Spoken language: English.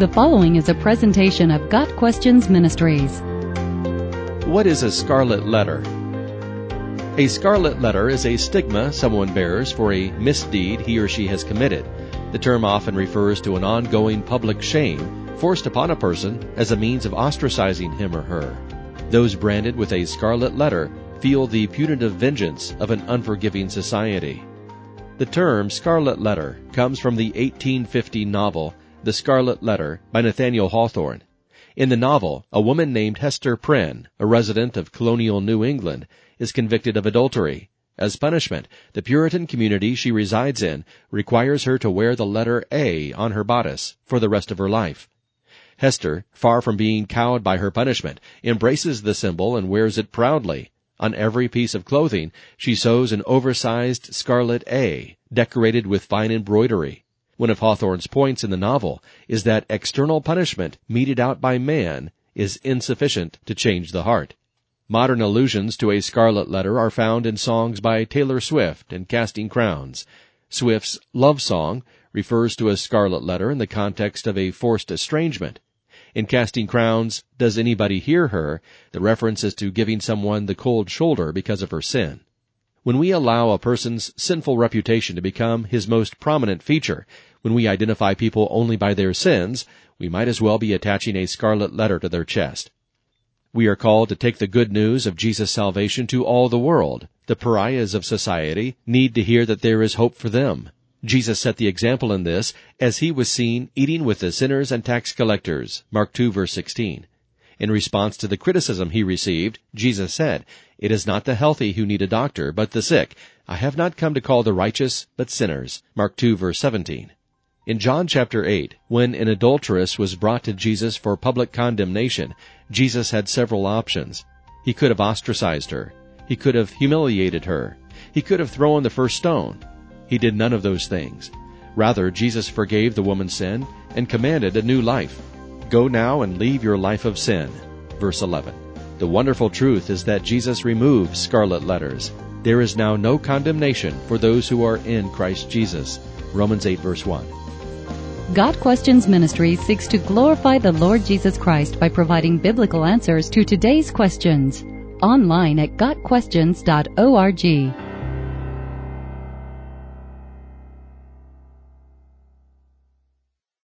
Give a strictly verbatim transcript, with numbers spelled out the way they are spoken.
The following is a presentation of Got Questions Ministries. What is a scarlet letter? A scarlet letter is a stigma someone bears for a misdeed he or she has committed. The term often refers to an ongoing public shame forced upon a person as a means of ostracizing him or her. Those branded with a scarlet letter feel the punitive vengeance of an unforgiving society. The term scarlet letter comes from the eighteen fifty novel The Scarlet Letter by Nathaniel Hawthorne. In the novel, a woman named Hester Prynne, a resident of colonial New England, is convicted of adultery. As punishment, the Puritan community she resides in requires her to wear the letter A on her bodice for the rest of her life. Hester, far from being cowed by her punishment, embraces the symbol and wears it proudly. On every piece of clothing, she sews an oversized scarlet A, decorated with fine embroidery. One of Hawthorne's points in the novel is that external punishment meted out by man is insufficient to change the heart. Modern allusions to a scarlet letter are found in songs by Taylor Swift and Casting Crowns. Swift's love song refers to a scarlet letter in the context of a forced estrangement. In Casting Crowns, Does Anybody Hear Her?, the reference is to giving someone the cold shoulder because of her sin. When we allow a person's sinful reputation to become his most prominent feature, when we identify people only by their sins, we might as well be attaching a scarlet letter to their chest. We are called to take the good news of Jesus' salvation to all the world. The pariahs of society need to hear that there is hope for them. Jesus set the example in this as he was seen eating with the sinners and tax collectors, Mark two, verse sixteen. In response to the criticism he received, Jesus said, "It is not the healthy who need a doctor, but the sick. I have not come to call the righteous, but sinners," Mark two, verse seventeen. In John chapter eight, when an adulteress was brought to Jesus for public condemnation, Jesus had several options. He could have ostracized her. He could have humiliated her. He could have thrown the first stone. He did none of those things. Rather, Jesus forgave the woman's sin and commanded a new life. "Go now and leave your life of sin," verse eleven. The wonderful truth is that Jesus removed scarlet letters. There is now no condemnation for those who are in Christ Jesus, Romans eight, verse one. God Questions Ministry seeks to glorify the Lord Jesus Christ by providing biblical answers to today's questions. Online at got questions dot org.